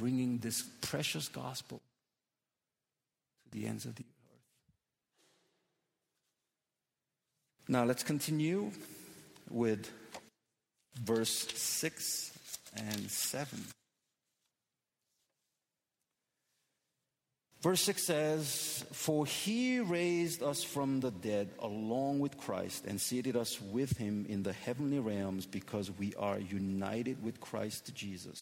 bringing this precious gospel to the ends of the earth. Now let's continue with verse 6 and 7. Verse 6 says, "For he raised us from the dead along with Christ and seated us with him in the heavenly realms, because we are united with Christ Jesus.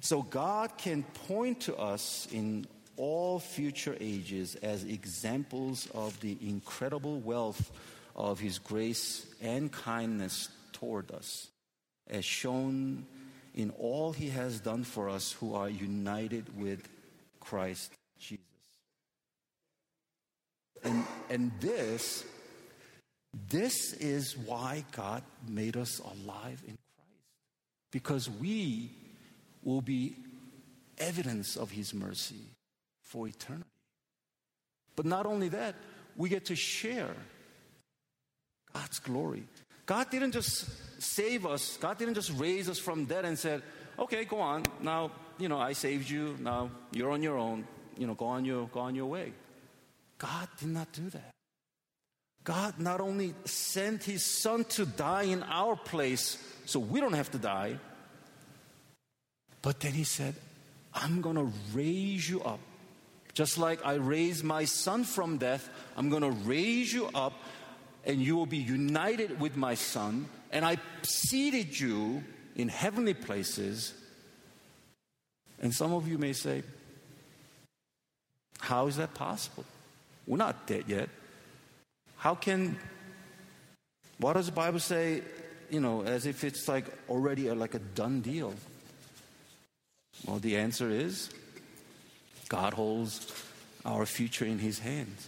So God can point to us in all future ages as examples of the incredible wealth of his grace and kindness toward us, as shown in all he has done for us who are united with Christ Jesus." And this is why God made us alive in Christ, because we will be evidence of his mercy for eternity. But not only that, we get to share God's glory. God didn't just save us. God didn't just raise us from dead and said, "Okay, go on. Now, I saved you. Now you're on your own. Go on your way." God did not do that. God not only sent his son to die in our place so we don't have to die, but then he said, "I'm going to raise you up. Just like I raised my son from death, I'm going to raise you up, and you will be united with my son, and I seated you in heavenly places." And some of you may say, "How is that possible? We're not dead yet. What does the Bible say, as if it's like already like a done deal?" Well, the answer is God holds our future in his hands.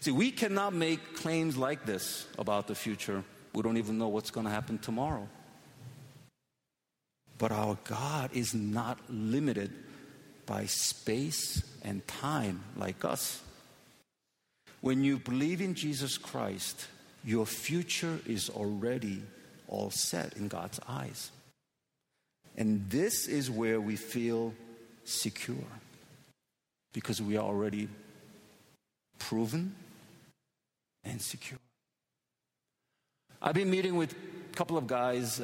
See, we cannot make claims like this about the future. We don't even know what's going to happen tomorrow. But our God is not limited by space and time like us. When you believe in Jesus Christ, your future is already all set in God's eyes. And this is where we feel secure, because we are already proven and secure. I've been meeting with a couple of guys,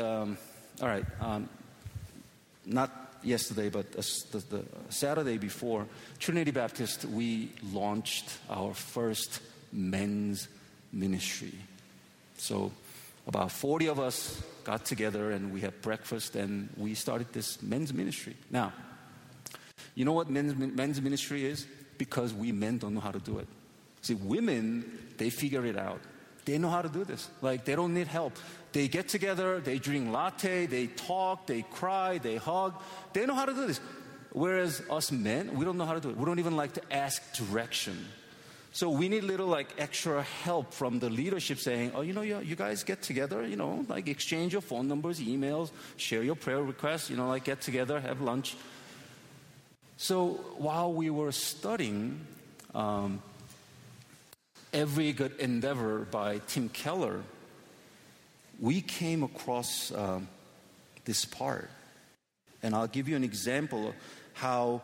not yesterday, but the Saturday before, Trinity Baptist, we launched our first men's ministry. So about 40 of us got together and we had breakfast and we started this men's ministry. Now, you know what men's ministry is? Because we men don't know how to do it. See, women, they figure it out. They know how to do this. Like, they don't need help. They get together, they drink latte, they talk, they cry, they hug. They know how to do this. Whereas us men, we don't know how to do it. We don't even like to ask direction. So we need little extra help from the leadership saying, you guys get together, exchange your phone numbers, emails, share your prayer requests, get together, have lunch. So while we were studying Every Good Endeavor by Tim Keller, we came across this part. And I'll give you an example of how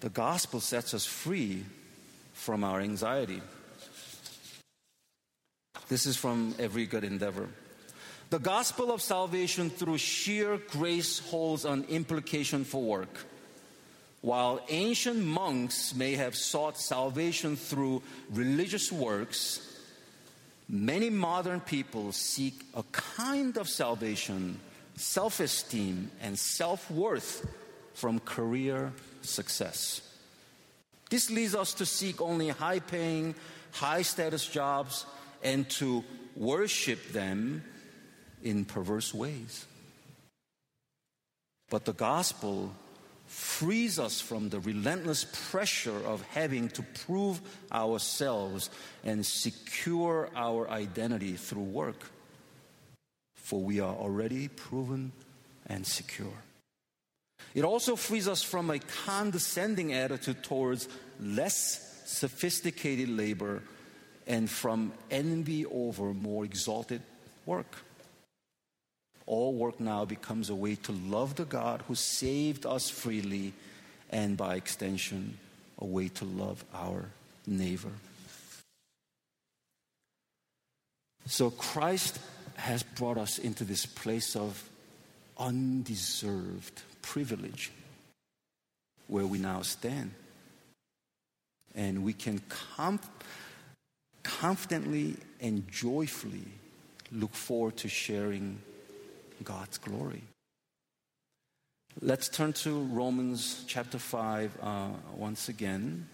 the gospel sets us free from our anxiety. This is from Every Good Endeavor. "The gospel of salvation through sheer grace holds an implication for work. While ancient monks may have sought salvation through religious works, many modern people seek a kind of salvation, self-esteem, and self-worth from career success. This leads us to seek only high-paying, high-status jobs and to worship them in perverse ways. But the gospel frees us from the relentless pressure of having to prove ourselves and secure our identity through work, for we are already proven and secure. It also frees us from a condescending attitude towards less sophisticated labor and from envy over more exalted work. all work now becomes a way to love the God who saved us freely, and by extension, a way to love our neighbor. So Christ has brought us into this place of undeserved privilege where we now stand. And we can confidently and joyfully look forward to sharing God's glory. Let's turn to Romans chapter 5 once again,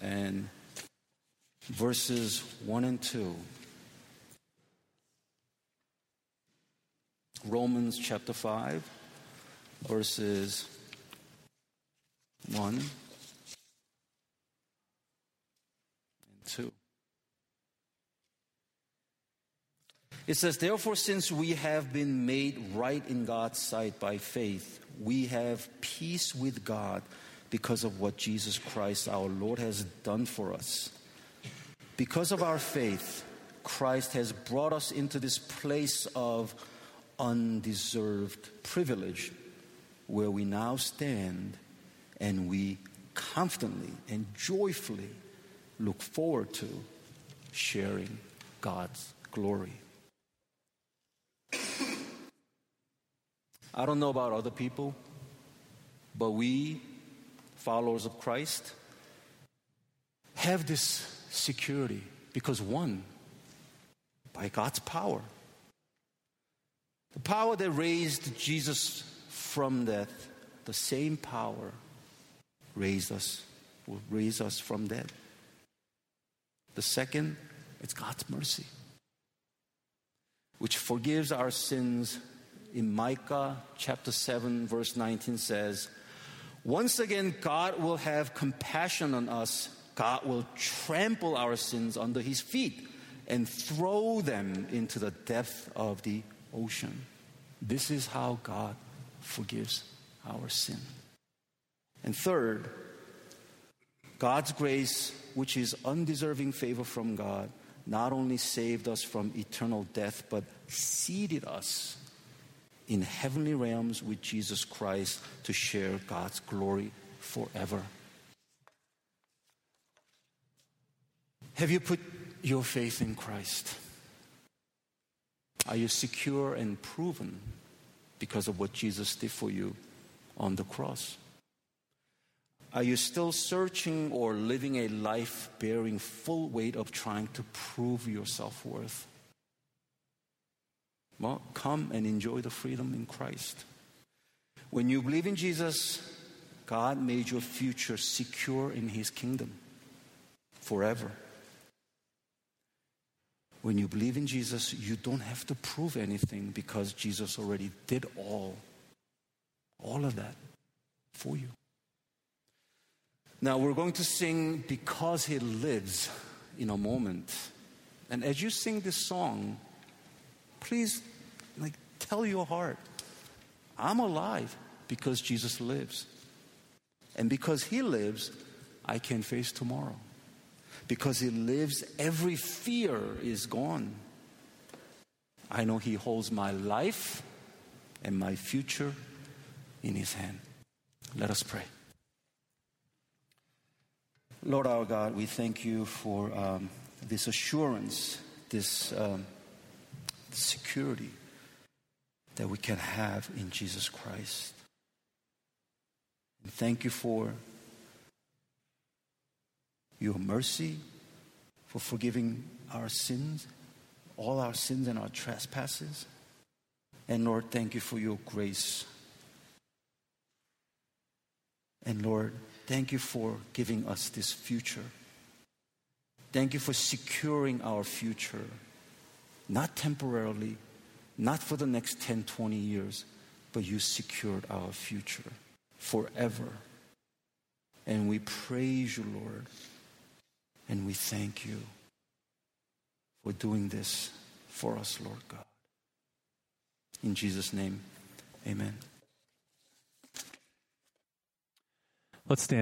and verses 1 and 2. Romans chapter 5, verses 1 and 2. It says, therefore, since we have been made right in God's sight by faith, we have peace with God because of what Jesus Christ our Lord has done for us. Because of our faith, Christ has brought us into this place of undeserved privilege where we now stand, and we confidently and joyfully look forward to sharing God's glory. I don't know about other people, but we, followers of Christ, have this security because, one, by God's power, the power that raised Jesus from death, the same power will raise us from death. The second, it's God's mercy, which forgives our sins. In Micah chapter 7, verse 19 says, once again, God will have compassion on us. God will trample our sins under his feet and throw them into the depth of the ocean. This is how God forgives our sin. And third, God's grace, which is undeserving favor from God, not only saved us from eternal death, but seated us in heavenly realms with Jesus Christ to share God's glory forever. Have you put your faith in Christ? Are you secure and proven because of what Jesus did for you on the cross? Are you still searching or living a life bearing full weight of trying to prove your self-worth? Well, come and enjoy the freedom in Christ. When you believe in Jesus, God made your future secure in his kingdom forever. When you believe in Jesus, you don't have to prove anything because Jesus already did all of that for you. Now, we're going to sing Because He Lives in a moment. And as you sing this song, please, tell your heart, I'm alive because Jesus lives. And because he lives, I can face tomorrow. Because he lives, every fear is gone. I know he holds my life and my future in his hand. Let us pray. Lord our God, we thank you for this assurance, this security that we can have in Jesus Christ. And thank you for your mercy, for forgiving our sins, all our sins and our trespasses. And Lord, thank you for your grace. And Lord, thank you for giving us this future. Thank you for securing our future. Not temporarily, not for the next 10, 20 years, but you secured our future forever. And we praise you, Lord, and we thank you for doing this for us, Lord God. In Jesus' name, amen. Let's stand.